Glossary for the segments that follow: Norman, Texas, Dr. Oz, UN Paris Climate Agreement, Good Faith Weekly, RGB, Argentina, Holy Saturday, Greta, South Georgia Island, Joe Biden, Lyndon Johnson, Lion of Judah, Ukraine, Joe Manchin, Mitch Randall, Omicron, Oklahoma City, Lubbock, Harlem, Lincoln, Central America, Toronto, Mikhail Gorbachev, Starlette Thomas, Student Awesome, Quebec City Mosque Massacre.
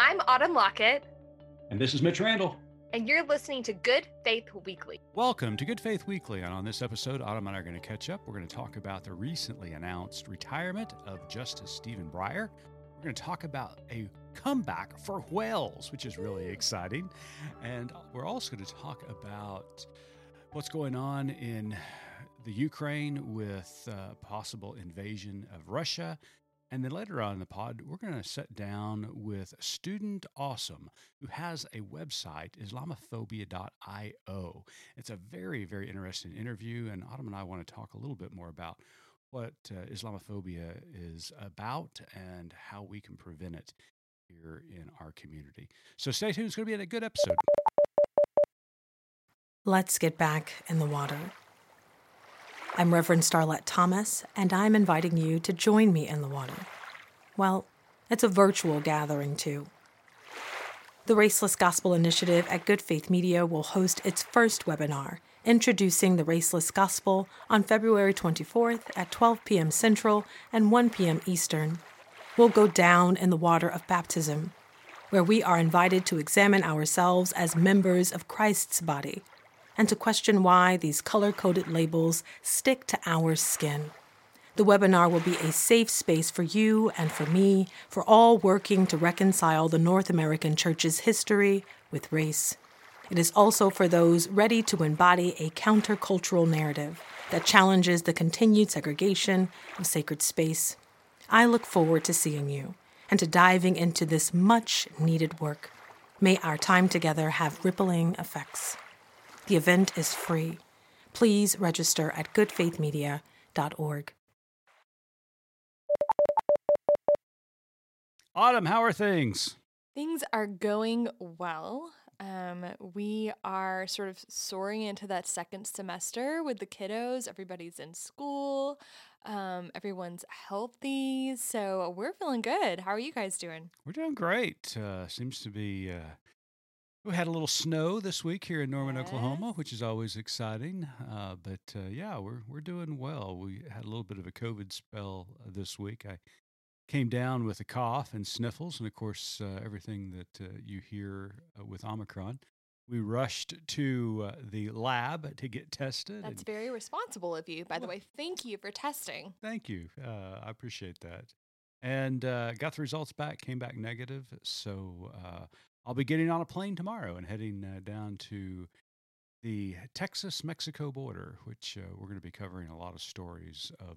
I'm Autumn Lockett. And this is Mitch Randall. And you're listening to Good Faith Weekly. Welcome to Good Faith Weekly. And on this episode, Autumn and I are going to catch up. We're going to talk about the recently announced retirement of Justice Stephen Breyer. We're going to talk about a comeback for Wales, which is really exciting. And we're also going to talk about what's going on in the Ukraine with possible invasion of Russia. And then later on in the pod, we're going to sit down with Student Awesome, who has a website, Islamophobia.io. It's a very, very interesting interview, and Autumn and I want to talk a little bit more about what Islamophobia is about and how we can prevent it here in our community. So stay tuned. It's going to be a good episode. Let's get back in the water. I'm Reverend Starlette Thomas, and I'm inviting you to join me in the water. Well, it's a virtual gathering, too. The Raceless Gospel Initiative at Good Faith Media will host its first webinar, Introducing the Raceless Gospel, on February 24th at 12 p.m. Central and 1 p.m. Eastern. We'll go down in the water of baptism, where we are invited to examine ourselves as members of Christ's body, and to question why these color-coded labels stick to our skin. The webinar will be a safe space for you and for me, for all working to reconcile the North American church's history with race. It is also for those ready to embody a countercultural narrative that challenges the continued segregation of sacred space. I look forward to seeing you and to diving into this much-needed work. May our time together have rippling effects. The event is free. Please register at goodfaithmedia.org. Autumn, how are things? Things are going well. We are sort of soaring into that second semester with the kiddos. Everybody's in school. Everyone's healthy. So we're feeling good. How are you guys doing? We're doing great. Seems to be... We had a little snow this week here in Norman, Oklahoma, which is always exciting. But we're doing well. We had a little bit of a COVID spell this week. I came down with a cough and sniffles, and of course, everything that you hear with Omicron. We rushed to the lab to get tested. That's very responsible of you, by the way. Thank you for testing. Thank you. I appreciate that. And got the results back, came back negative. So, I'll be getting on a plane tomorrow and heading down to the Texas-Mexico border, which we're going to be covering a lot of stories of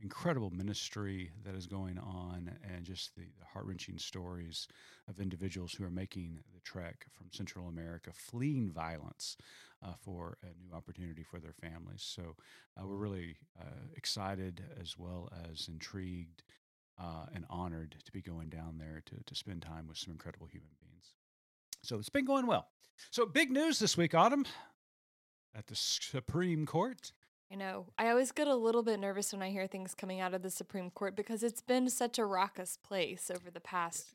incredible ministry that is going on, and just the heart-wrenching stories of individuals who are making the trek from Central America, fleeing violence for a new opportunity for their families. So we're really excited as well as intrigued and honored to be going down there to spend time with some incredible human beings. So it's been going well. So big news this week, Autumn, at the Supreme Court. I know. I always get a little bit nervous when I hear things coming out of the Supreme Court because it's been such a raucous place over the past,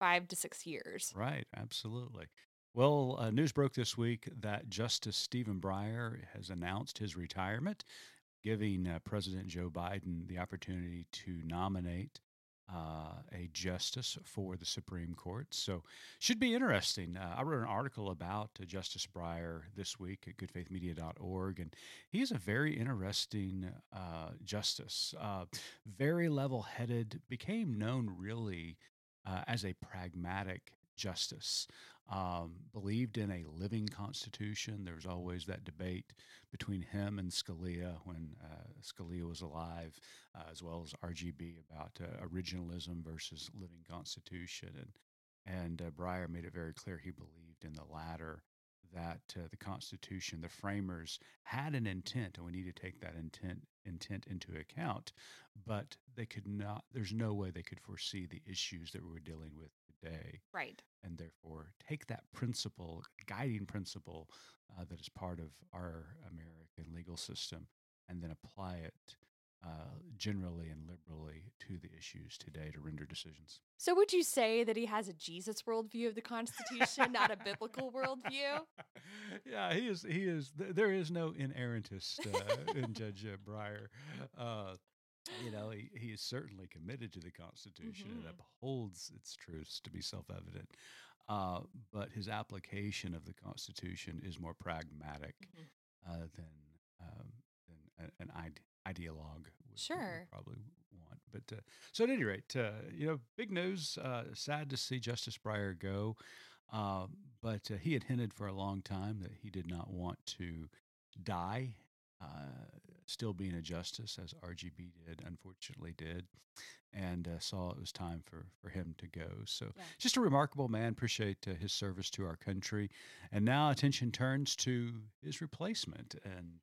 5 to 6 years. Right. Absolutely. Well, news broke this week that Justice Stephen Breyer has announced his retirement, giving President Joe Biden the opportunity to nominate a justice for the Supreme Court. So should be interesting. I wrote an article about Justice Breyer this week at goodfaithmedia.org, and he's a very interesting justice, very level-headed, became known really as a pragmatic justice. Believed in a living constitution. There was always that debate between him and Scalia when Scalia was alive, as well as RGB, about originalism versus living constitution. And Breyer made it very clear he believed in the latter, that the Constitution, the framers had an intent, and we need to take that intent into account, but they could not. There's no way they could foresee the issues that we're dealing with today. Right. And therefore, take that principle, guiding principle that is part of our American legal system, and then apply it generally and liberally to the issues today to render decisions. So would you say that he has a Jesus worldview of the Constitution, not a biblical worldview? Yeah, he is. There is no inerrantist in Judge Breyer. You know, he is certainly committed to the Constitution and upholds its truths to be self-evident. But his application of the Constitution is more pragmatic than an ideologue would probably want. But so at any rate, you know, big news. Sad to see Justice Breyer go, but he had hinted for a long time that he did not want to die. Still being a justice, as RGB unfortunately did, and saw it was time for him to go. So just a remarkable man. Appreciate his service to our country. And now attention turns to his replacement. And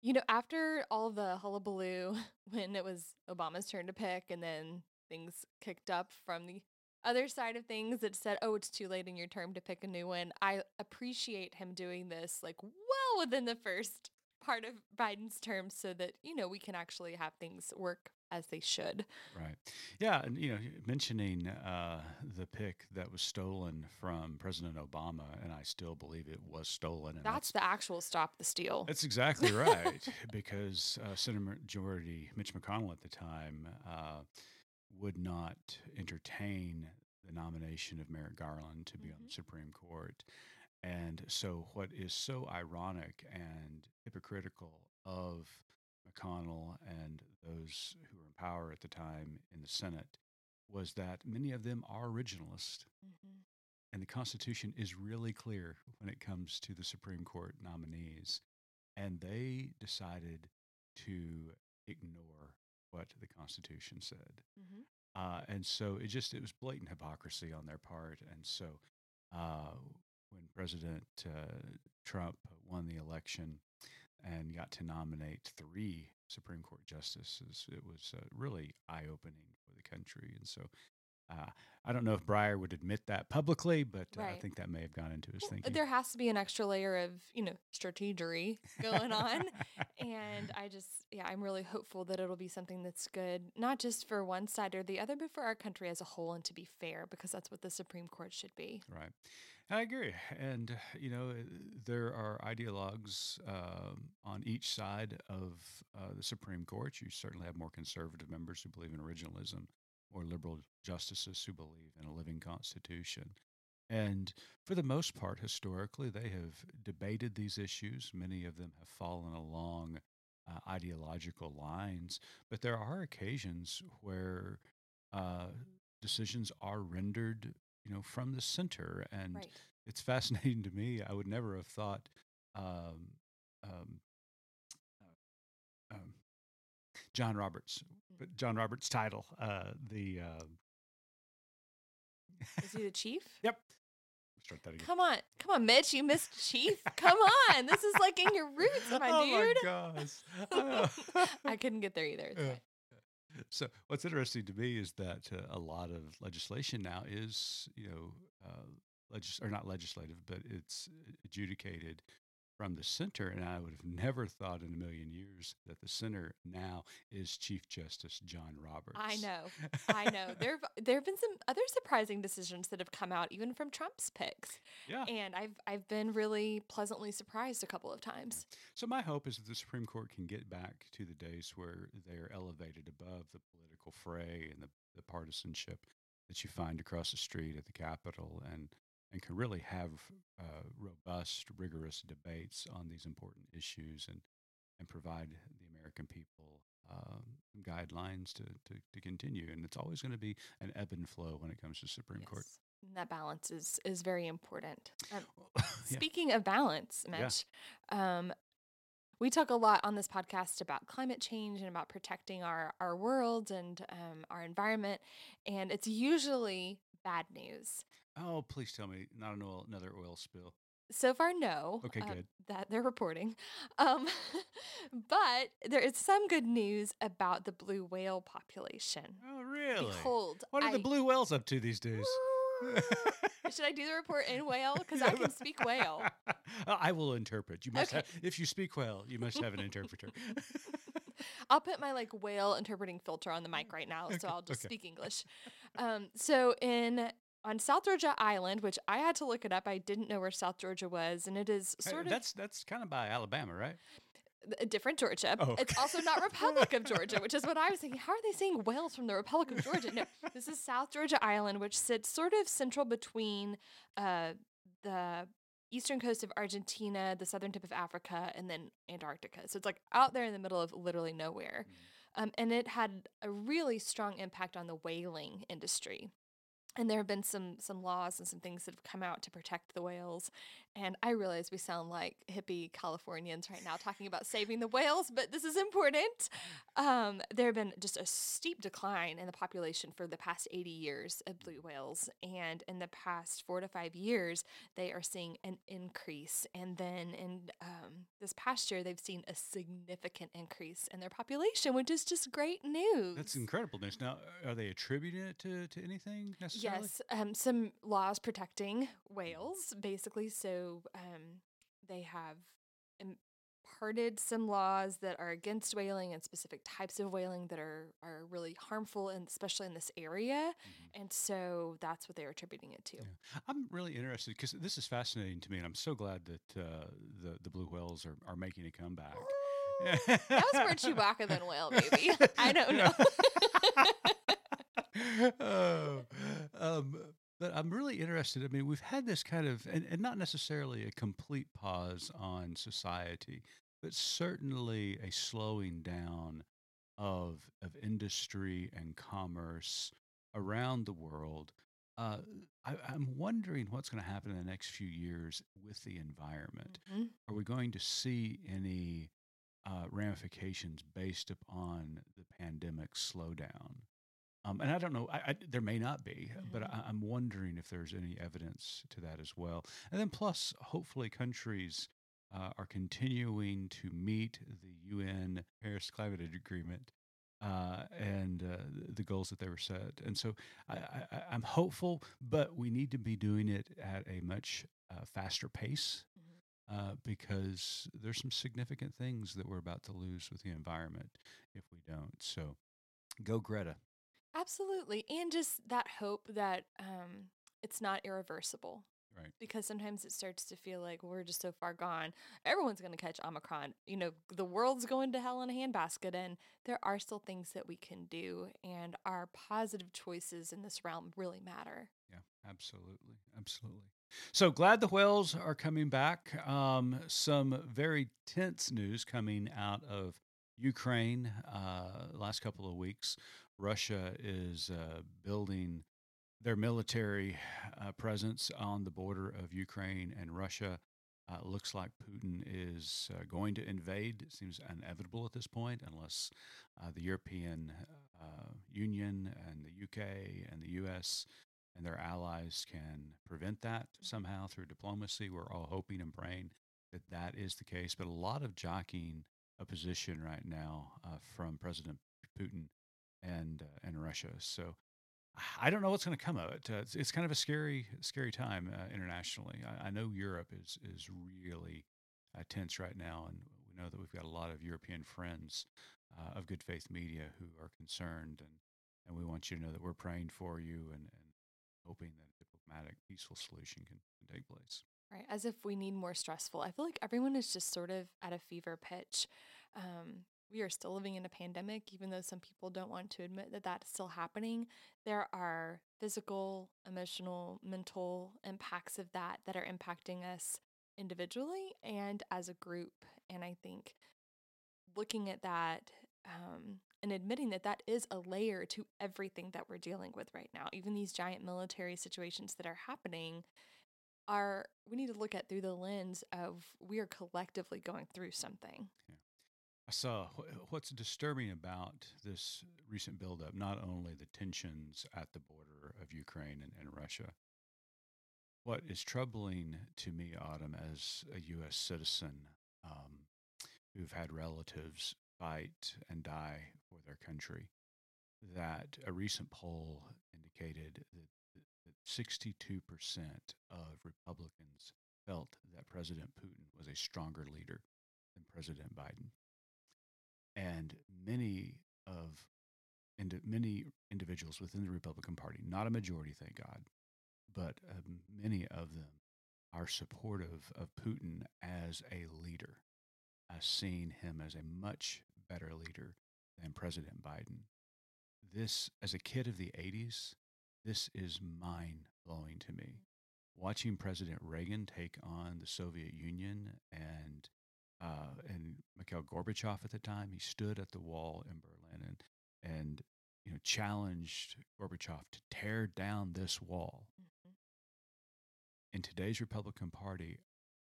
you know, after all the hullabaloo when it was Obama's turn to pick and then things kicked up from the other side of things that said, oh, it's too late in your term to pick a new one, I appreciate him doing this like well within the first part of Biden's term so that, you know, we can actually have things work as they should. Right. Yeah. And, you know, mentioning the pick that was stolen from President Obama, and I still believe it was stolen. And that's the actual stop the steal. That's exactly right. Because Senate Majority Mitch McConnell at the time would not entertain the nomination of Merrick Garland to be on the Supreme Court. And so what is so ironic and hypocritical of McConnell and those who were in power at the time in the Senate was that many of them are originalists. And the Constitution is really clear when it comes to the Supreme Court nominees. And they decided to ignore what the Constitution said. And so it was blatant hypocrisy on their part. And so when President Trump won the election and got to nominate 3 Supreme Court justices, it was really eye-opening for the country. And so I don't know if Breyer would admit that publicly, but I think that may have gone into his thinking. There has to be an extra layer of, you know, strategery going on. And I just, I'm really hopeful that it'll be something that's good, not just for one side or the other, but for our country as a whole, and to be fair, because that's what the Supreme Court should be. Right. I agree. And, you know, there are ideologues on each side of the Supreme Court. You certainly have more conservative members who believe in originalism, or liberal justices who believe in a living Constitution. And for the most part, historically, they have debated these issues. Many of them have fallen along ideological lines. But there are occasions where decisions are rendered, you know, from the center. And it's fascinating to me. I would never have thought John Roberts, but John Roberts' title, is he the chief? Yep. Start that again. Come on, Mitch, you missed chief. Come on, this is like in your roots, my dude. Oh my gosh, I couldn't get there either. So what's interesting to me is that a lot of legislation now is, you know, not legislative, but it's adjudicated from the center, and I would have never thought in a million years that the center now is Chief Justice John Roberts. I know. There have been some other surprising decisions that have come out, even from Trump's picks. Yeah. And I've been really pleasantly surprised a couple of times. So my hope is that the Supreme Court can get back to the days where they are elevated above the political fray and the partisanship that you find across the street at the Capitol, and can really have robust, rigorous debates on these important issues, and provide the American people guidelines to continue. And it's always going to be an ebb and flow when it comes to Supreme Court. And that balance is very important. Speaking of balance, Mitch, we talk a lot on this podcast about climate change and about protecting our world and our environment, and it's usually bad news. Oh, please tell me not another oil spill. So far, no. Okay, good. That they're reporting. But there is some good news about the blue whale population. Oh, really? Behold. What are the blue whales up to these days? Should I do the report in whale? Because I can speak whale. I will interpret. You must have, if you speak whale, you must have an interpreter. I'll put my like whale interpreting filter on the mic right now, so I'll just speak English. So on South Georgia Island, which I had to look it up, I didn't know where South Georgia was, and it is sort of that's kind of by Alabama, right? a different Georgia. Oh, okay. It's also not Republic of Georgia, which is what I was thinking. How are they saying Wales from the Republic of Georgia? No, this is South Georgia Island, which sits sort of central between the eastern coast of Argentina, the southern tip of Africa, and then Antarctica. So it's like out there in the middle of literally nowhere. And it had a really strong impact on the whaling industry. And there have been some laws and some things that have come out to protect the whales. And I realize we sound like hippie Californians right now talking about saving the whales, but this is important. There have been just a steep decline in the population for the past 80 years of blue whales. And in the past 4 to 5 years, they are seeing an increase. And then in this past year, they've seen a significant increase in their population, which is just great news. That's incredible news. Now, are they attributing it to anything necessarily? Yes, some laws protecting whales, basically. So they have imparted some laws that are against whaling and specific types of whaling that are really harmful, and especially in this area. Mm-hmm. And so that's what they're attributing it to. Yeah. I'm really interested because this is fascinating to me, and I'm so glad that the blue whales are making a comeback. That was more Chewbacca than whale, maybe. I don't know. But I'm really interested. I mean, we've had this kind of, and not necessarily a complete pause on society, but certainly a slowing down of industry and commerce around the world. I'm wondering what's going to happen in the next few years with the environment. Mm-hmm. Are we going to see any ramifications based upon the pandemic slowdown? And I don't know, there may not be, but I'm wondering if there's any evidence to that as well. And then plus, hopefully countries are continuing to meet the UN Paris Climate Agreement and the goals that they were set. And so I'm hopeful, but we need to be doing it at a much faster pace. Because there's some significant things that we're about to lose with the environment if we don't. So go Greta. Absolutely. And just that hope that it's not irreversible. Right. Because sometimes it starts to feel like we're just so far gone. Everyone's going to catch Omicron. You know, the world's going to hell in a handbasket, and there are still things that we can do, and our positive choices in this realm really matter. Yeah, absolutely. Absolutely. So glad the whales are coming back. Some very tense news coming out of Ukraine last couple of weeks. Russia is building their military presence on the border of Ukraine and Russia. Looks like Putin is going to invade. It seems inevitable at this point, unless the European Union and the UK and the US and their allies can prevent that somehow through diplomacy. We're all hoping and praying that that is the case. But a lot of jockeying a position right now from President Putin and Russia. So I don't know what's going to come of it. It's kind of a scary time internationally. I know Europe is really tense right now, and we know that we've got a lot of European friends of Good Faith Media who are concerned, and we want you to know that we're praying for you and hoping that a diplomatic, peaceful solution can take place. Right, as if we need more stressful. I feel like everyone is just sort of at a fever pitch. We are still living in a pandemic, even though some people don't want to admit that that's still happening. There are physical, emotional, mental impacts of that are impacting us individually and as a group. And I think looking at that and admitting that is a layer to everything that we're dealing with right now, even these giant military situations that are happening, we need to look at through the lens of we are collectively going through something. Yeah. I saw what's disturbing about this recent buildup, not only the tensions at the border of Ukraine and Russia. What is troubling to me, Autumn, as a U.S. citizen who've had relatives fight and die for their country, that a recent poll indicated that 62% of Republicans felt that President Putin was a stronger leader than President Biden. And many individuals within the Republican Party, not a majority, thank God, but many of them are supportive of Putin as a leader. I've seen him as a much better leader than President Biden. This, as a kid of the 80s, this is mind-blowing to me. Watching President Reagan take on the Soviet Union and Mikhail Gorbachev at the time, he stood at the wall in Berlin and you know, challenged Gorbachev to tear down this wall. Mm-hmm. In today's Republican Party,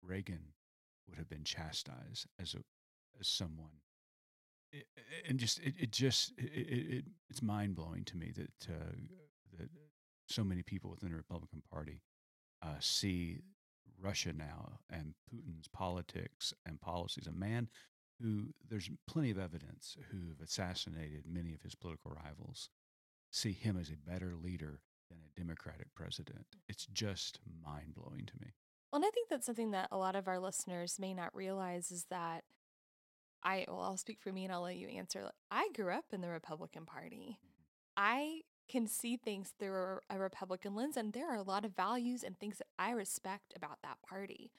Reagan would have been chastised as someone. It's mind blowing to me that so many people within the Republican Party see Russia now and Putin's politics and policies. A man who there's plenty of evidence who've assassinated many of his political rivals see him as a better leader than a Democratic president. It's just mind blowing to me. Well, and I think that's something that a lot of our listeners may not realize is that I'll speak for me and I'll let you answer. I grew up in the Republican Party. I can see things through a Republican lens, and there are a lot of values and things that I respect about that party.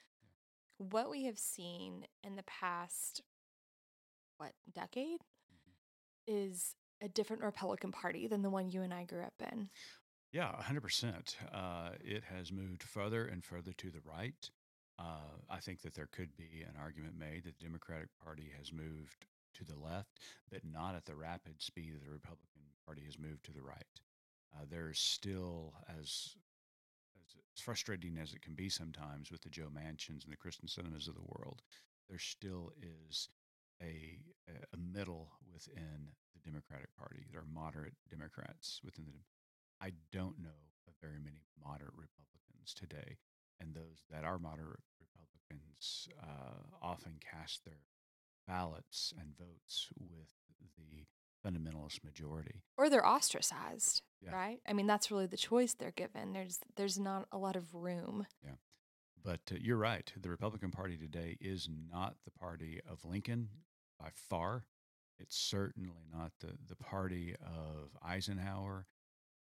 Yeah. What we have seen in the past, decade, is a different Republican Party than the one you and I grew up in. Yeah, 100%. It has moved further and further to the right. I think that there could be an argument made that the Democratic Party has moved to the left, but not at the rapid speed that the Republican Party has moved to the right. There's still, as frustrating as it can be sometimes with the Joe Manchins and the Kristen Sinema's of the world, there still is a middle within the Democratic Party. There are moderate Democrats within the I don't know of very many moderate Republicans today, and those that are moderate Republicans often cast their ballots and votes with the fundamentalist majority. Or they're ostracized, right? I mean, that's really the choice they're given. There's not a lot of room. Yeah, but you're right. The Republican Party today is not the party of Lincoln by far. It's certainly not the party of Eisenhower.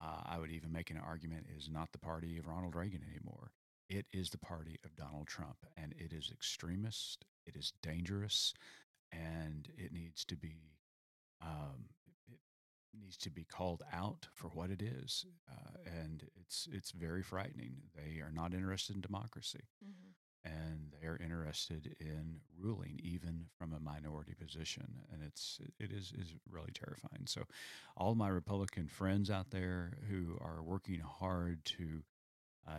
I would even make an argument it is not the party of Ronald Reagan anymore. It is the party of Donald Trump, and it is extremist, it is dangerous, and it needs to be called out for what it is, and it's very frightening. They are not interested in democracy, and they are interested in ruling even from a minority position, and it is really terrifying. So, all my Republican friends out there who are working hard to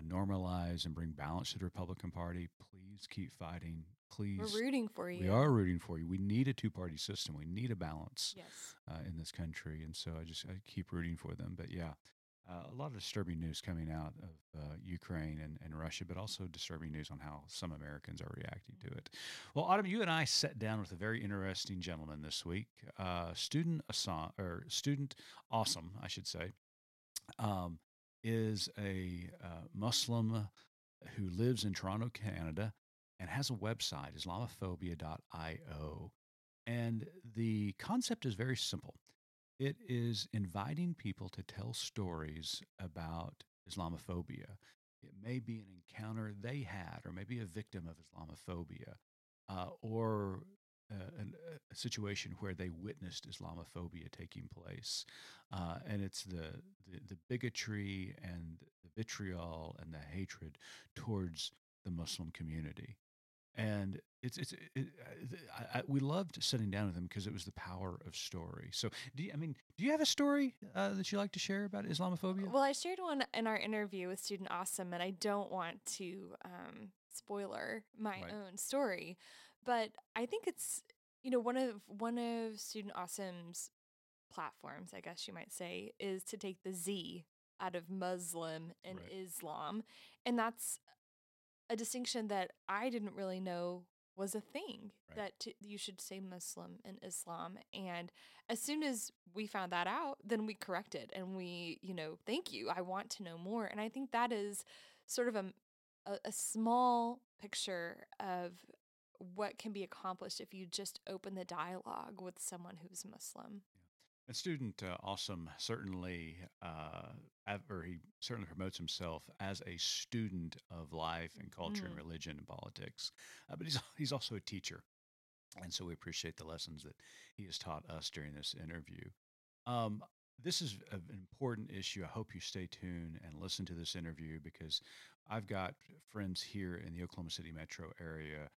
normalize and bring balance to the Republican Party, please keep fighting. Please, we're rooting for you. We are rooting for you. We need a two-party system. We need a balance in this country, and so I keep rooting for them. But yeah. A lot of disturbing news coming out of Ukraine and Russia, but also disturbing news on how some Americans are reacting to it. Well, Autumn, you and I sat down with a very interesting gentleman this week, Student Awesome, I should say, is a Muslim who lives in Toronto, Canada, and has a website, Islamophobia.io. And the concept is very simple. It is inviting people to tell stories about Islamophobia. It may be an encounter they had, or maybe a victim of Islamophobia, or a situation where they witnessed Islamophobia taking place. And it's the bigotry and the vitriol and the hatred towards the Muslim community. And we loved sitting down with them because it was the power of story. So, do you have a story that you like to share about Islamophobia? Well, I shared one in our interview with Student Awesome, and I don't want to spoiler my own story, but I think it's one of Student Awesome's platforms, I guess you might say, is to take the Z out of Muslim and Islam, and that's a distinction that I didn't really know was a thing, that you should say Muslim and Islam. And as soon as we found that out, then we corrected and we, thank you, I want to know more. And I think that is sort of a small picture of what can be accomplished if you just open the dialogue with someone who's Muslim. Yeah. And Student Awesome certainly, he certainly promotes himself as a student of life and culture and religion and politics, but he's also a teacher. And so we appreciate the lessons that he has taught us during this interview. This is an important issue. I hope you stay tuned and listen to this interview, because I've got friends here in the Oklahoma City metro area.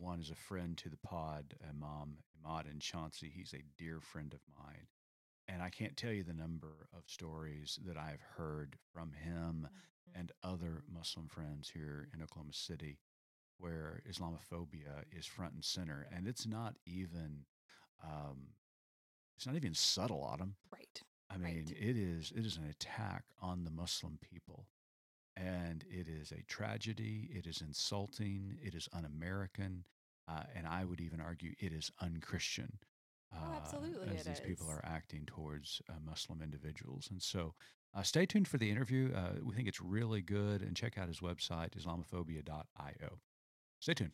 One is a friend to the pod, Imad and Chauncey. He's a dear friend of mine. And I can't tell you the number of stories that I have heard from him and other Muslim friends here in Oklahoma City, where Islamophobia is front and center. And it's not even subtle, Autumn. Right. I mean, it is an attack on the Muslim people. And it is a tragedy. It is insulting. It is un-American. And I would even argue it is un-Christian. Oh, absolutely as these people are acting towards Muslim individuals. And so stay tuned for the interview. We think it's really good. And check out his website, Islamophobia.io. Stay tuned.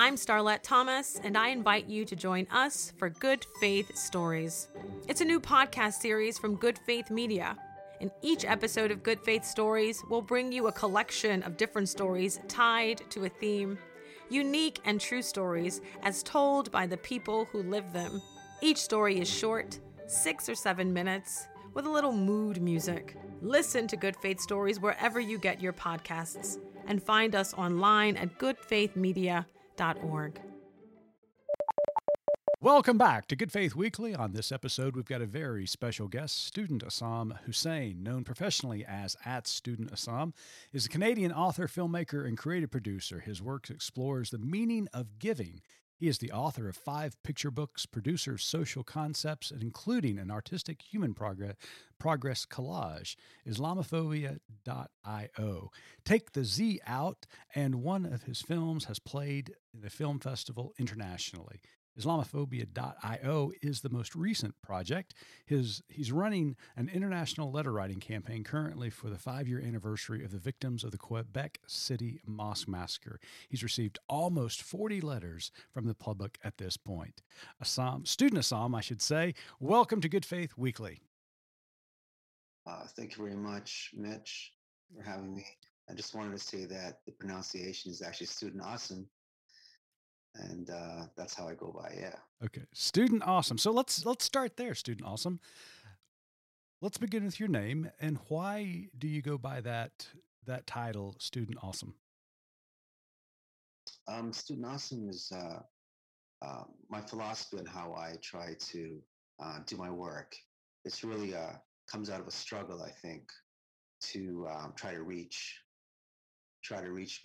I'm Starlette Thomas, and I invite you to join us for Good Faith Stories. It's a new podcast series from Good Faith Media. In each episode of Good Faith Stories, we'll bring you a collection of different stories tied to a theme. Unique and true stories as told by the people who live them. Each story is short, 6 or 7 minutes, with a little mood music. Listen to Good Faith Stories wherever you get your podcasts, and find us online at goodfaithmedia.org. Welcome back to Good Faith Weekly. On this episode, we've got a very special guest. Student Awesome Hussein, known professionally as Student Awesome, is a Canadian author, filmmaker, and creative producer. His work explores the meaning of giving. He is the author of 5 picture books, producer of social concepts, including an artistic human progress collage, Islamophobia.io. Take the Z out, and one of his films has played in the film festival internationally. Islamophobia.io is the most recent project. He's running an international letter writing campaign currently for the 5-year anniversary of the victims of the Quebec City mosque massacre. He's received almost 40 letters from the public at this point. Student Awesome, I should say, welcome to Good Faith Weekly. Thank you very much, Mitch, for having me. I just wanted to say that the pronunciation is actually Student Awesome. And that's how I go by, yeah. Okay, Student Awesome. So let's start there, Student Awesome. Let's begin with your name, and why do you go by that title, Student Awesome? Student Awesome is my philosophy on how I try to do my work. It's really comes out of a struggle, I think, to try to reach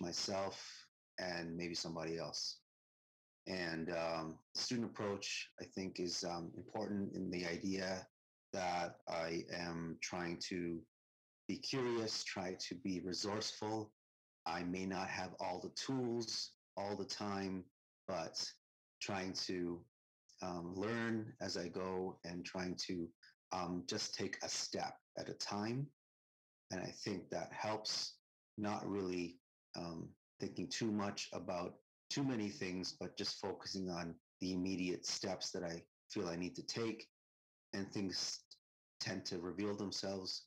myself and maybe somebody else. And student approach, I think, is important in the idea that I am trying to be curious, try to be resourceful. I may not have all the tools all the time, but trying to learn as I go and trying to just take a step at a time. And I think that helps, not really thinking too much about too many things, but just focusing on the immediate steps that I feel I need to take, and things tend to reveal themselves,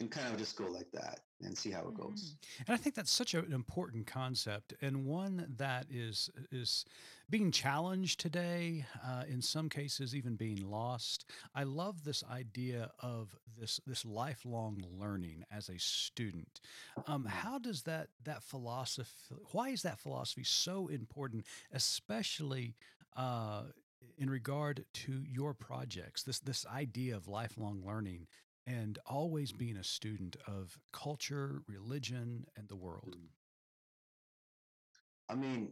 and kind of just go like that and see how it goes. And I think that's such an important concept, and one that is being challenged today, in some cases even being lost. I love this idea of this lifelong learning as a student. How does that philosophy? Why is that philosophy so important, especially in regard to your projects? This idea of lifelong learning. And always being a student of culture, religion, and the world. I mean,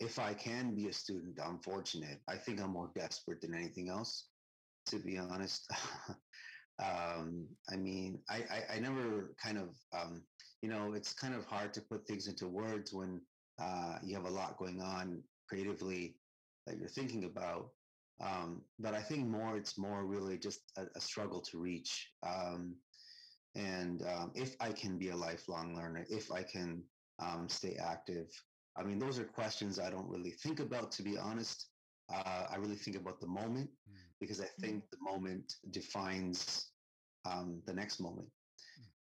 if I can be a student, I'm fortunate. I think I'm more desperate than anything else, to be honest. I mean, I never kind of, it's kind of hard to put things into words when you have a lot going on creatively that you're thinking about. But I think it's more really just a struggle to reach. If I can be a lifelong learner, if I can stay active, I mean, those are questions I don't really think about, to be honest. I really think about the moment, because I think the moment defines the next moment.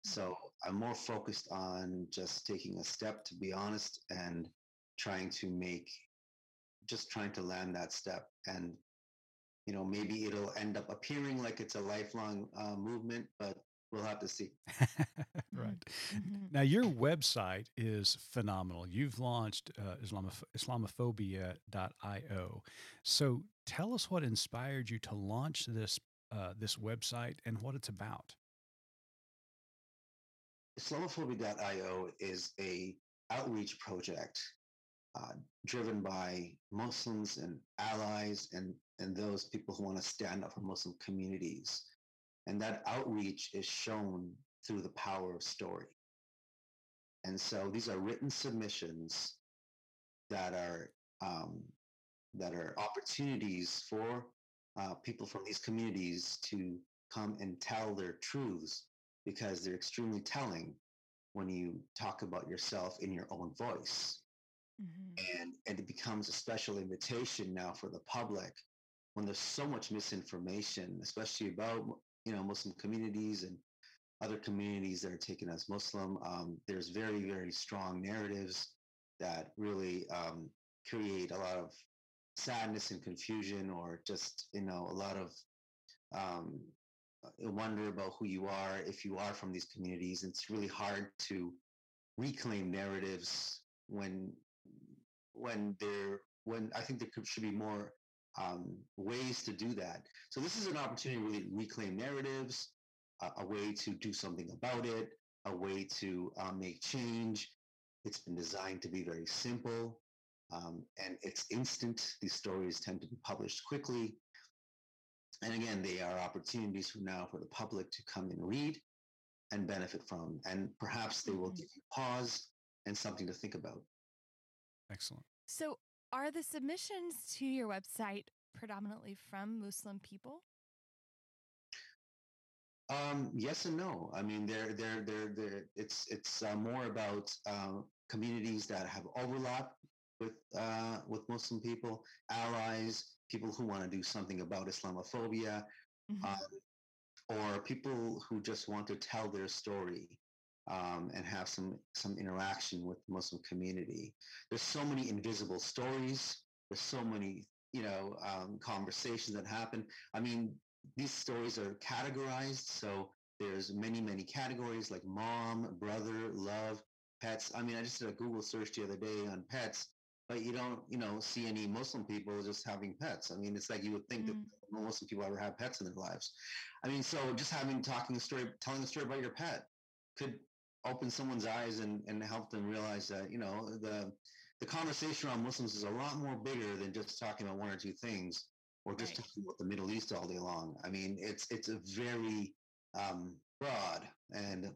So I'm more focused on just taking a step, to be honest, and trying to land that step. And, you know, maybe it'll end up appearing like it's a lifelong movement, but we'll have to see. Right. Mm-hmm. Now, your website is phenomenal. You've launched Islamophobia.io. So tell us what inspired you to launch this website and what it's about. Islamophobia.io is a outreach project driven by Muslims and allies and those people who want to stand up for Muslim communities. And that outreach is shown through the power of story. And so these are written submissions that are opportunities for people from these communities to come and tell their truths, because they're extremely telling when you talk about yourself in your own voice. Mm-hmm. And it becomes a special invitation now for the public when there's so much misinformation, especially about, you know, Muslim communities and other communities that are taken as Muslim. There's very, very strong narratives that really create a lot of sadness and confusion, or just, you know, a lot of wonder about who you are if you are from these communities. It's really hard to reclaim narratives when I think there should be more ways to do that. So this is an opportunity to really reclaim narratives, a way to do something about it, a way to make change. It's been designed to be very simple, and it's instant. These stories tend to be published quickly. And again, they are opportunities for now for the public to come and read and benefit from, and perhaps they will give you pause and something to think about. Excellent. So are the submissions to your website predominantly from Muslim people? Yes and no. I mean, it's more about communities that have overlap with Muslim people, allies, people who want to do something about Islamophobia, mm-hmm. Or people who just want to tell their story and have some interaction with the Muslim community. There's so many invisible stories. There's so many, you know, conversations that happen. I mean, these stories are categorized. So there's many, many categories like mom, brother, love, pets. I mean, I just did a Google search the other day on pets, but you don't, you know, see any Muslim people just having pets. I mean, it's like you would think that no Muslim people ever have pets in their lives. I mean, so just telling a story about your pet could open someone's eyes and help them realize that, you know, the conversation around Muslims is a lot more bigger than just talking about one or two things, or just talking about the Middle East all day long. I mean, it's a very broad, and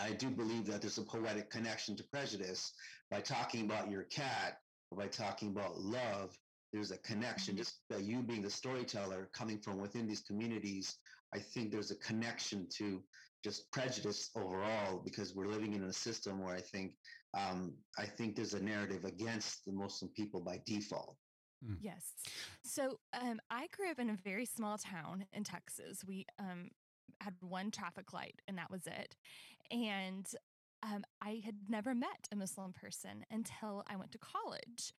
I do believe that there's a poetic connection to prejudice. By talking about your cat, or by talking about love, there's a connection. Just by you being the storyteller coming from within these communities, I think there's a connection to just prejudice overall, because we're living in a system where I think there's a narrative against the Muslim people by default. Mm. Yes. So I grew up in a very small town in Texas. We had one traffic light, and that was it. And I had never met a Muslim person until I went to college.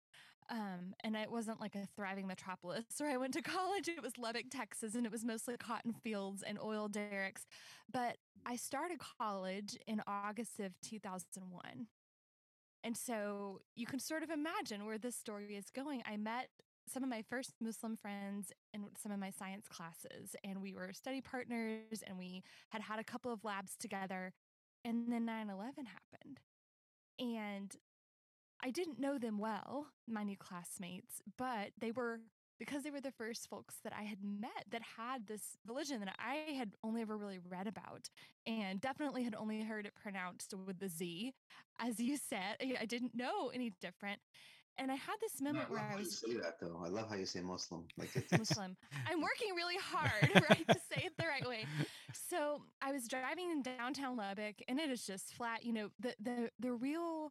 And it wasn't like a thriving metropolis where I went to college. It was Lubbock, Texas, and it was mostly cotton fields and oil derricks. But I started college in August of 2001. And so you can sort of imagine where this story is going. I met some of my first Muslim friends in some of my science classes, and we were study partners, and we had a couple of labs together. And then 9/11 happened. And I didn't know them well, my new classmates, but because they were the first folks that I had met that had this religion that I had only ever really read about, and definitely had only heard it pronounced with the Z, as you said. I didn't know any different. And I had this moment where I was. I love how you say that, though. I love how you say Muslim. Like it's Muslim. I'm working really hard, right, to say it the right way. So I was driving in downtown Lubbock, and it is just flat. You know, the real.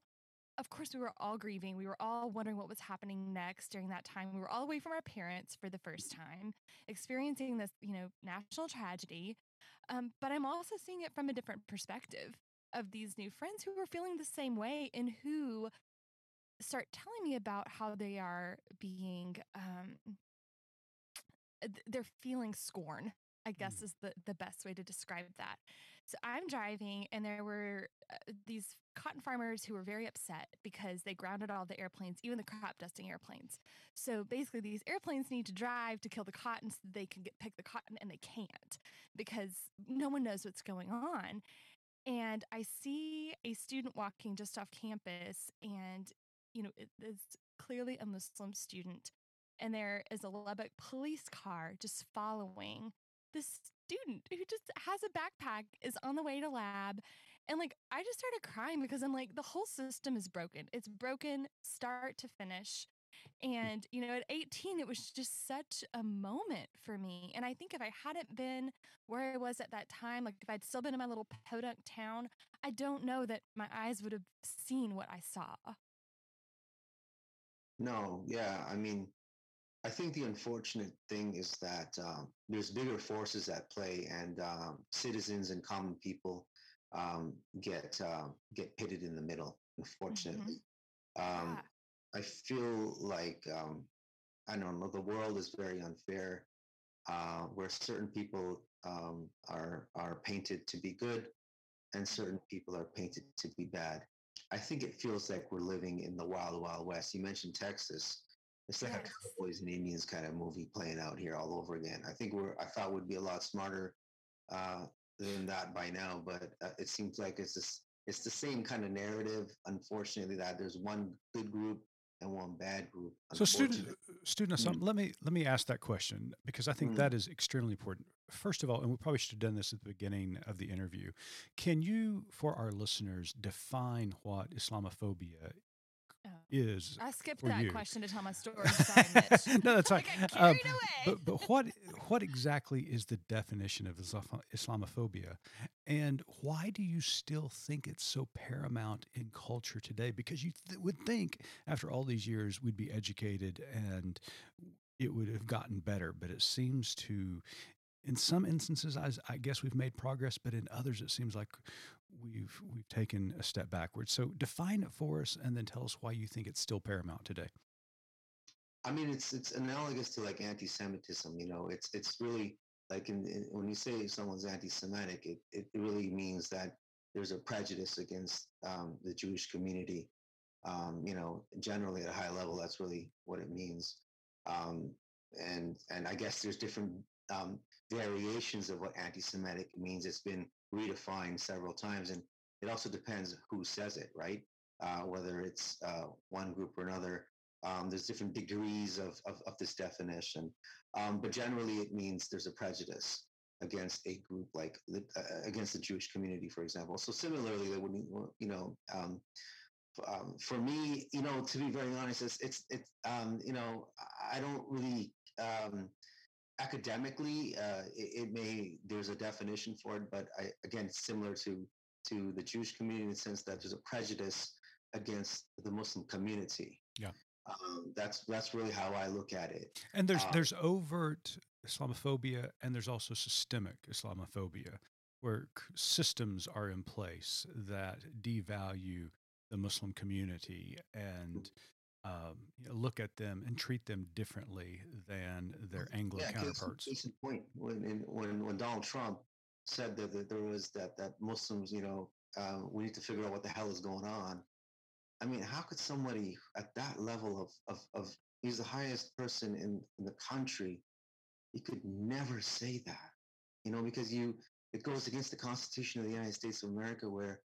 Of course, we were all grieving. We were all wondering what was happening next during that time. We were all away from our parents for the first time, experiencing this, you know, national tragedy. But I'm also seeing it from a different perspective of these new friends who were feeling the same way, and who start telling me about how they are being, they're feeling scorn, I guess is the best way to describe that. So I'm driving, and there were these cotton farmers who were very upset because they grounded all the airplanes, even the crop dusting airplanes. So basically these airplanes need to drive to kill the cotton so they can pick the cotton, and they can't because no one knows what's going on. And I see a student walking just off campus, and, you know, it's clearly a Muslim student. And there is a Lubbock police car just following this student who just has a backpack, is on the way to lab. And like, I just started crying because I'm like, the whole system is broken. It's broken start to finish. And, you know, at 18, it was just such a moment for me. And I think if I hadn't been where I was at that time, like if I'd still been in my little podunk town, I don't know that my eyes would have seen what I saw. No. Yeah. I mean, I think the unfortunate thing is that there's bigger forces at play, and citizens and common people get pitted in the middle, unfortunately. Yeah. I feel like, I don't know, the world is very unfair, where certain people are painted to be good and certain people are painted to be bad. I think it feels like we're living in the wild, wild west. You mentioned Texas. It's like a Cowboys and Indians kind of movie playing out here all over again. I think I thought we'd be a lot smarter than that by now, but it seems like it's the same kind of narrative, unfortunately, that there's one good group and one bad group. So student, let me ask that question, because I think that is extremely important. First of all, and we probably should have done this at the beginning of the interview, can you, for our listeners, define what Islamophobia is? I skipped that question to tell my story. Sorry, Mitch. No, that's fine. I got carried away. But what exactly is the definition of Islamophobia, and why do you still think it's so paramount in culture today? Because you would think after all these years we'd be educated and it would have gotten better, but it seems to, in some instances, I guess we've made progress, but in others, it seems like we've taken a step backwards. So define it for us, and then tell us why you think it's still paramount today. I mean, it's analogous to like anti-Semitism. You know, it's really like when you say someone's anti-Semitic, it really means that there's a prejudice against the Jewish community. You know, generally at a high level, that's really what it means. And I guess there's different variations of what anti-Semitic means. It's been redefined several times, and it also depends who says it, right? Whether it's one group or another, there's different degrees of this definition. But generally, it means there's a prejudice against a group, like against the Jewish community, for example. So similarly, there would be, you know, for me, you know, to be very honest, it's you know, I don't really. Academically, there's a definition for it, but again, it's similar to the Jewish community in the sense that there's a prejudice against the Muslim community. Yeah, that's really how I look at it. And there's overt Islamophobia, and there's also systemic Islamophobia, where systems are in place that devalue the Muslim community and. You know, look at them and treat them differently than their Anglo counterparts. Case in point, when Donald Trump said that there was that Muslims, you know, we need to figure out what the hell is going on. I mean, how could somebody at that level of he's the highest person in the country, he could never say that, you know, because it goes against the Constitution of the United States of America, where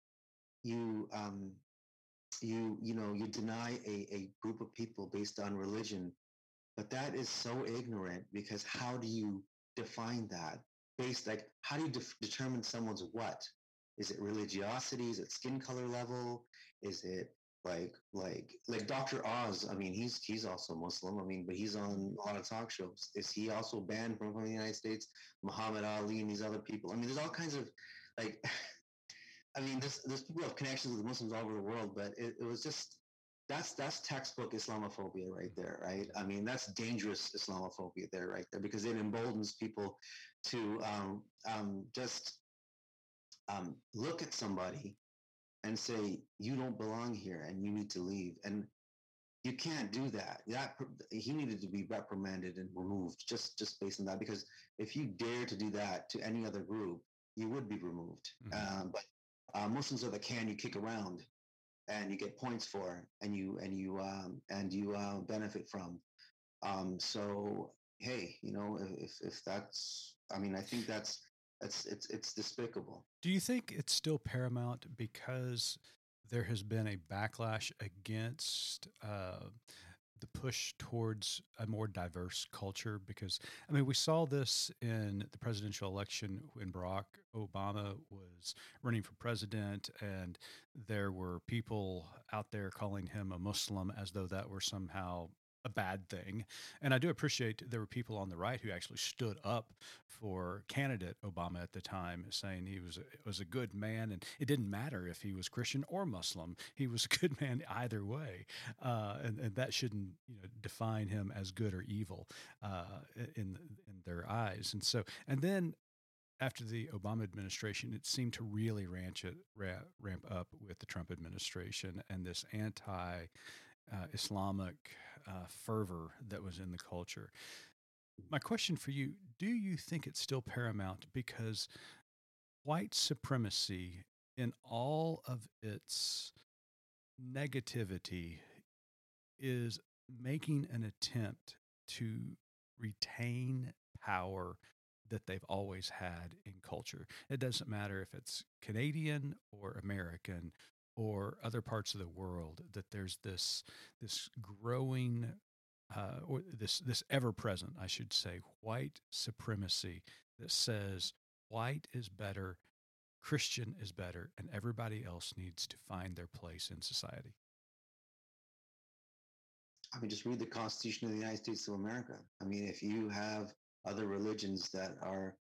you deny a group of people based on religion. But that is so ignorant, because how do you define that? How do you determine someone's what? Is it religiosity? Is it skin color level? Is it like Dr. Oz? I mean, he's also Muslim. I mean, but he's on a lot of talk shows. Is he also banned from the United States? Muhammad Ali and these other people. I mean, there's all kinds of like. I mean, there's people have connections with Muslims all over the world, but it was just that's textbook Islamophobia right there, right? I mean, that's dangerous Islamophobia there, right there, because it emboldens people to just look at somebody and say, you don't belong here and you need to leave. And You can't do that. That he needed to be reprimanded and removed just based on that, because if you dare to do that to any other group, you would be removed. Mm-hmm. But Muslims are the can you kick around and you get points for and you benefit from. So hey, you know, if that's, I mean, I think it's despicable. Do you think it's still paramount because there has been a backlash against the push towards a more diverse culture? Because, I mean, we saw this in the presidential election when Barack Obama was running for president, and there were people out there calling him a Muslim as though that were somehow a bad thing. And I do appreciate there were people on the right who actually stood up for candidate Obama at the time, saying he was a good man, and it didn't matter if he was Christian or Muslim. He was a good man either way, and that shouldn't, you know, define him as good or evil in their eyes. And so, and then after the Obama administration, it seemed to really ramp up with the Trump administration and this anti-Islamic fervor that was in the culture. My question for you, do you think it's still paramount because white supremacy in all of its negativity is making an attempt to retain power that they've always had in culture? It doesn't matter if it's Canadian or American or other parts of the world, that there's this growing or this ever-present, I should say, white supremacy that says white is better, Christian is better, and everybody else needs to find their place in society. I mean, just read the Constitution of the United States of America. I mean, if you have other religions that are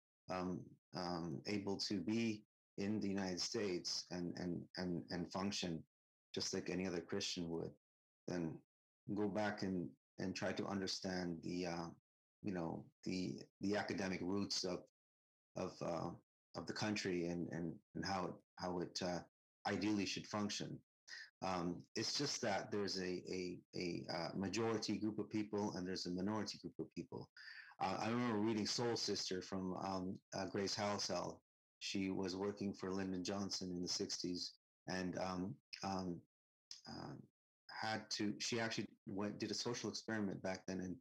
able to be in the United States and function just like any other Christian would, then go back and try to understand the academic roots of the country and how it ideally should function. It's just that there's a majority group of people and there's a minority group of people. I remember reading Soul Sister from Grace Halsell. She was working for Lyndon Johnson in the 60s and she actually did a social experiment back then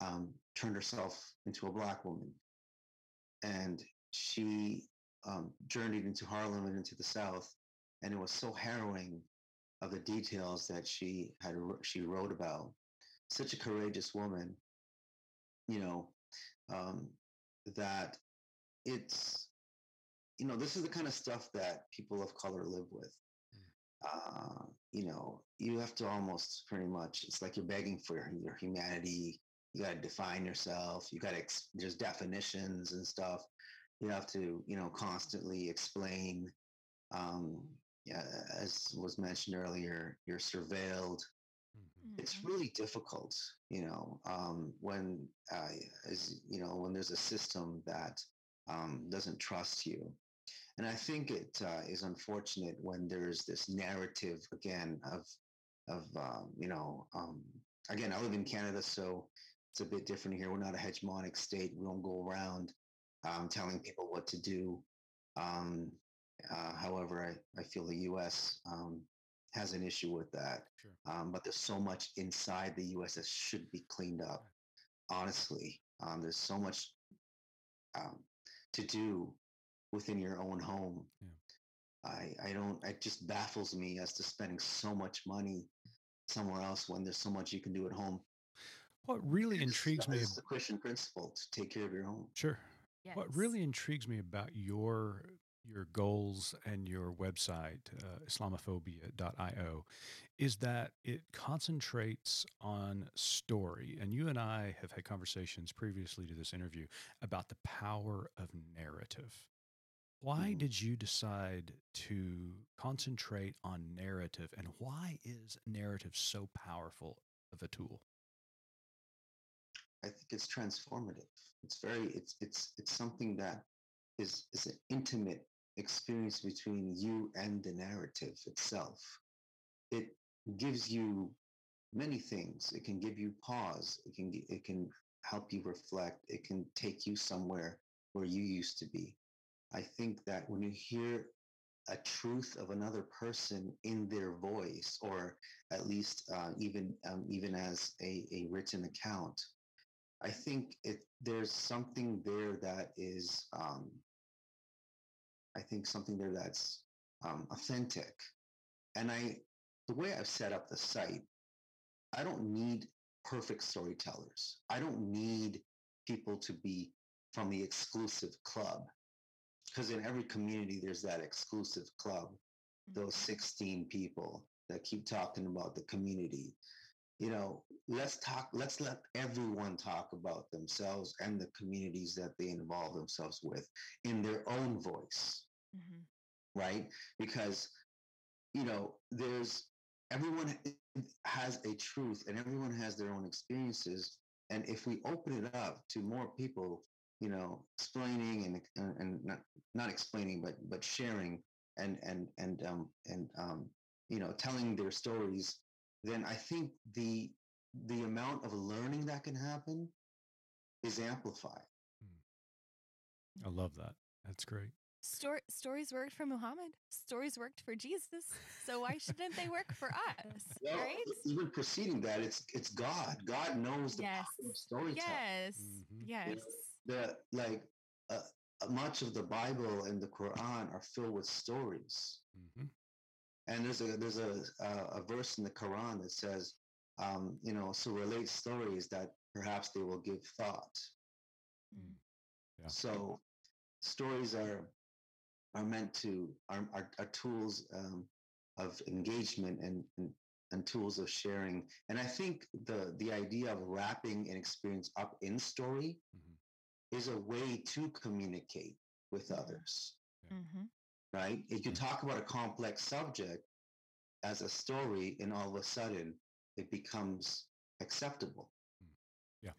and turned herself into a Black woman. And she journeyed into Harlem and into the South. And it was so harrowing of the details that she wrote about. Such a courageous woman, that it's, this is the kind of stuff that people of color live with. You have to almost pretty much, it's like you're begging for your humanity. You got to define yourself. You got to, there's definitions and stuff. You have to, constantly explain. As was mentioned earlier, you're surveilled. Mm-hmm. It's really difficult, when there's a system that doesn't trust you. And I think it is unfortunate when there's this narrative again again, I live in Canada, so it's a bit different here. We're not a hegemonic state. We don't go around telling people what to do. However, I feel the U.S. Has an issue with that. Sure. But there's so much inside the U.S. that should be cleaned up. Honestly, there's so much to do within your own home. Yeah. It just baffles me as to spending so much money somewhere else when there's so much you can do at home. What really intrigues me is the Christian principle to take care of your home. Sure. Yes. What really intrigues me about your goals and your website, Islamophobia.io, is that it concentrates on story. And you and I have had conversations previously to this interview about the power of narrative. Why did you decide to concentrate on narrative, and why is narrative so powerful of a tool? I think it's transformative. It's something that is an intimate experience between you and the narrative itself. It gives you many things. It can give you pause. It can help you reflect. It can take you somewhere where you used to be. I think that when you hear a truth of another person in their voice, or at least even as a written account, I think there's something there that is, I think something there that's authentic. And the way I've set up the site, I don't need perfect storytellers. I don't need people to be from the exclusive club, because in every community there's that exclusive club, those 16 people that keep talking about the community. You know, let's let everyone talk about themselves and the communities that they involve themselves with in their own voice, right? Because, you know, everyone has a truth and everyone has their own experiences. And if we open it up to more people, you know, explaining and not explaining, but sharing and you know, telling their stories, then I think the amount of learning that can happen is amplified. I love that. That's great. Stories worked for Muhammad. Stories worked for Jesus. So why shouldn't they work for us? Well, right? Even preceding that, it's God. God knows the power of storytelling. Yes. Yes. You know, much of the Bible and the Quran are filled with stories. And there's a verse in the Quran that says, you know, so relate stories that perhaps they will give thought. So stories are tools of engagement and tools of sharing. And I think the idea of wrapping an experience up in story is a way to communicate with others, right? If you talk about a complex subject as a story, and all of a sudden it becomes acceptable. Yeah.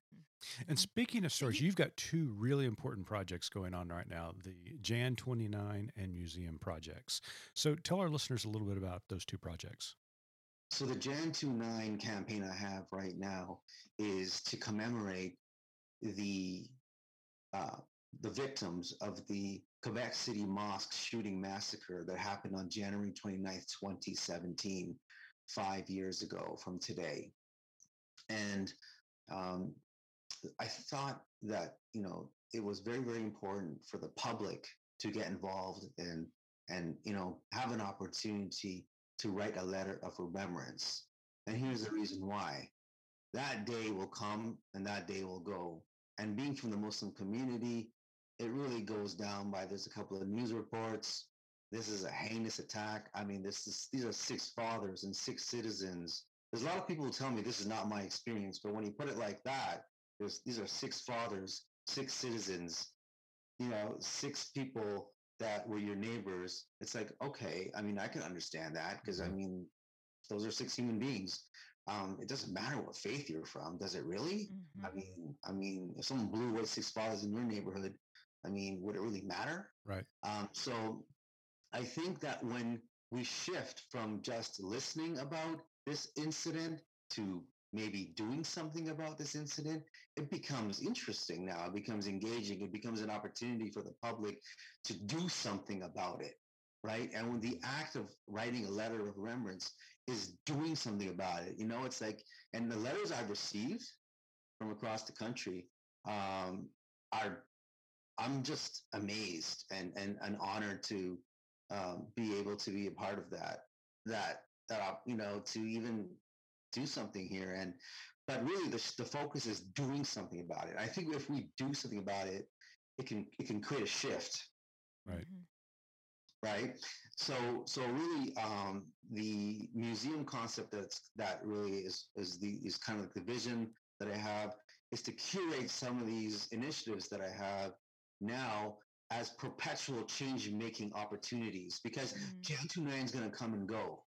And speaking of stories, you've got two really important projects going on right now, the Jan 29 and museum projects. So tell our listeners a little bit about those two projects. So the Jan 29 campaign I have right now is to commemorate the victims of the Quebec City mosque shooting massacre that happened on January 29th, 2017, 5 years ago from today. And I thought that, you know, it was very, very important for the public to get involved and, you know, have an opportunity to write a letter of remembrance. And here's the reason why. That day will come and that day will go. And being from the Muslim community, it really goes down by, there's a couple of news reports. This is a heinous attack. I mean, these are 6 fathers and 6 citizens. There's a lot of people who tell me this is not my experience, but when you put it like that, these are 6 fathers, 6 citizens, you know, 6 people that were your neighbors. It's like, okay, I mean, I can understand that because, I mean, those are 6 human beings. It doesn't matter what faith you're from, does it really? I mean, if someone blew away 6 fathers in your neighborhood, I mean, would it really matter? Right. So I think that when we shift from just listening about this incident to maybe doing something about this incident, it becomes interesting now. It becomes engaging. It becomes an opportunity for the public to do something about it, right? And when the act of writing a letter of remembrance is doing something about it, you know, it's like, and the letters I've received from across the country I'm just amazed and honored to be able to be a part of that, you know, to even do something here. But really the focus is doing something about it. I think if we do something about it, it can create a shift. Right. Right. So really the museum concept that really is kind of like the vision that I have is to curate some of these initiatives that I have now as perpetual change-making opportunities, because Jan 29 is going to come and go.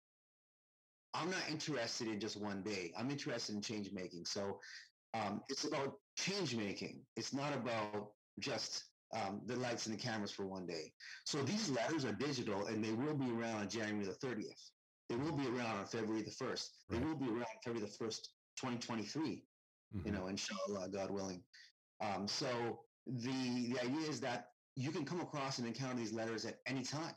I'm not interested in just one day. I'm interested in change making. So it's about change making. It's not about just the lights and the cameras for one day. So these letters are digital and they will be around on January the 30th. They will be around on February the 1st. They will be around February the 1st, 2023, you know, inshallah, God willing. So the idea is that you can come across and encounter these letters at any time.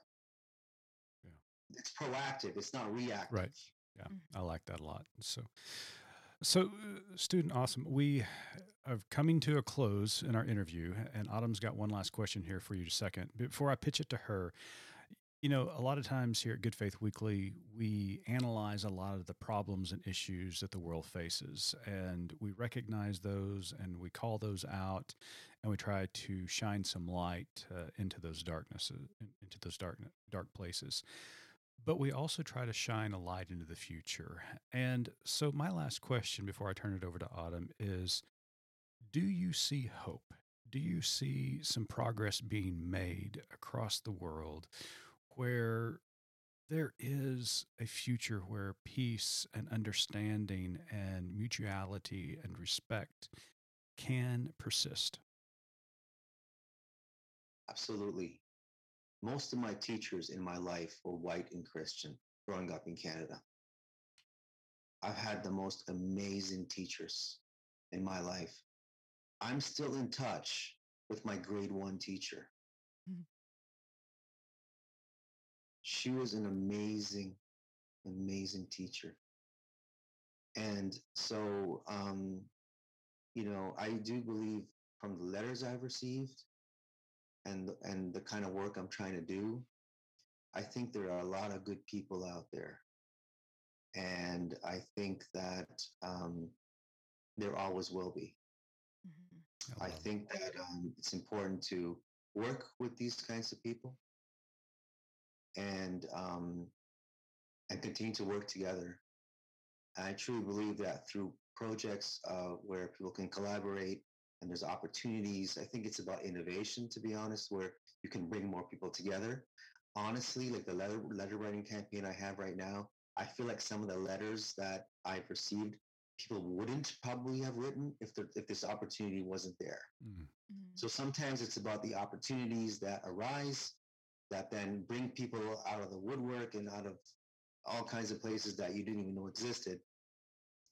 Yeah. It's proactive. It's not reactive. Right. Yeah. I like that a lot. So Student Awesome, we are coming to a close in our interview, and Autumn's got one last question here for you in a second. Before I pitch it to her, you know, a lot of times here at Good Faith Weekly, we analyze a lot of the problems and issues that the world faces, and we recognize those and we call those out, and we try to shine some light into those darknesses, into those dark places. But we also try to shine a light into the future. And so my last question before I turn it over to Autumn is, do you see hope? Do you see some progress being made across the world where there is a future where peace and understanding and mutuality and respect can persist? Absolutely. Most of my teachers in my life were white and Christian growing up in Canada. I've had the most amazing teachers in my life. I'm still in touch with my grade 1 teacher. Mm-hmm. She was an amazing, amazing teacher. And so, you know, I do believe from the letters I've received, and the kind of work I'm trying to do, I think there are a lot of good people out there. And I think that there always will be. Mm-hmm. I think that it's important to work with these kinds of people and continue to work together. And I truly believe that through projects where people can collaborate, and there's opportunities. I think it's about innovation, to be honest, where you can bring more people together. Honestly, like the letter writing campaign I have right now, I feel like some of the letters that I've received, people wouldn't probably have written if this opportunity wasn't there. Mm-hmm. Mm-hmm. So sometimes it's about the opportunities that arise that then bring people out of the woodwork and out of all kinds of places that you didn't even know existed.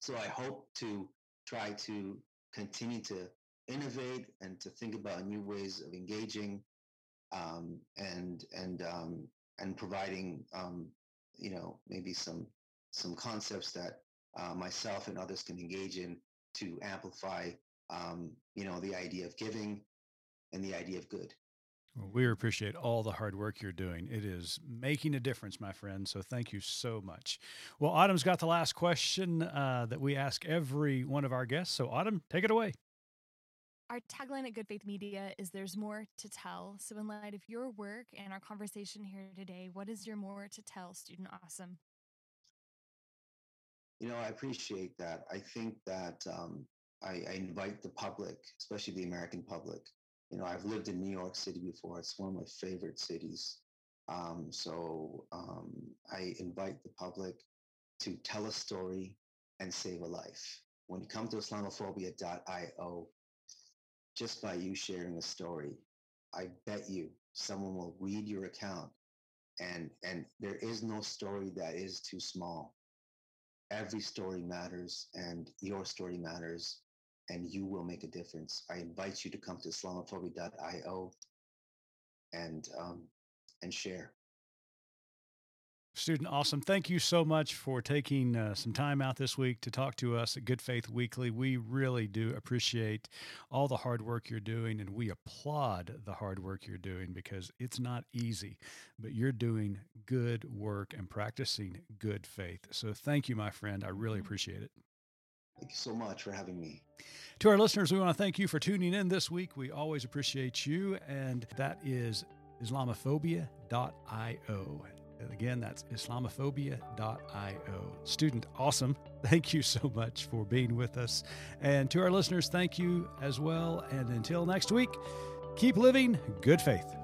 So I hope to try to continue to innovate and to think about new ways of engaging and providing you know, maybe some concepts that myself and others can engage in to amplify you know, the idea of giving and the idea of good. Well, we appreciate all the hard work you're doing. It is making a difference, my friend. So thank you so much. Well, Autumn's got the last question that we ask every one of our guests. So Autumn, take it away. Our tagline at Good Faith Media is "There's more to tell." So in light of your work and our conversation here today, what is your more to tell, Student Awesome? You know, I appreciate that. I think that I invite the public, especially the American public. You know, I've lived in New York City before. It's one of my favorite cities. So I invite the public to tell a story and save a life. When you come to Islamophobia.io, just by you sharing a story, I bet you someone will read your account, and there is no story that is too small. Every story matters, and your story matters, and you will make a difference. I invite you to come to Islamophobia.io and share. Student Awesome, thank you so much for taking some time out this week to talk to us at Good Faith Weekly. We really do appreciate all the hard work you're doing, and we applaud the hard work you're doing because it's not easy, but you're doing good work and practicing good faith. So thank you, my friend. I really appreciate it. Thank you so much for having me. To our listeners, we want to thank you for tuning in this week. We always appreciate you, and that is Islamophobia.io. And again, that's Islamophobia.io. Student Awesome, thank you so much for being with us. And to our listeners, thank you as well. And until next week, keep living good faith.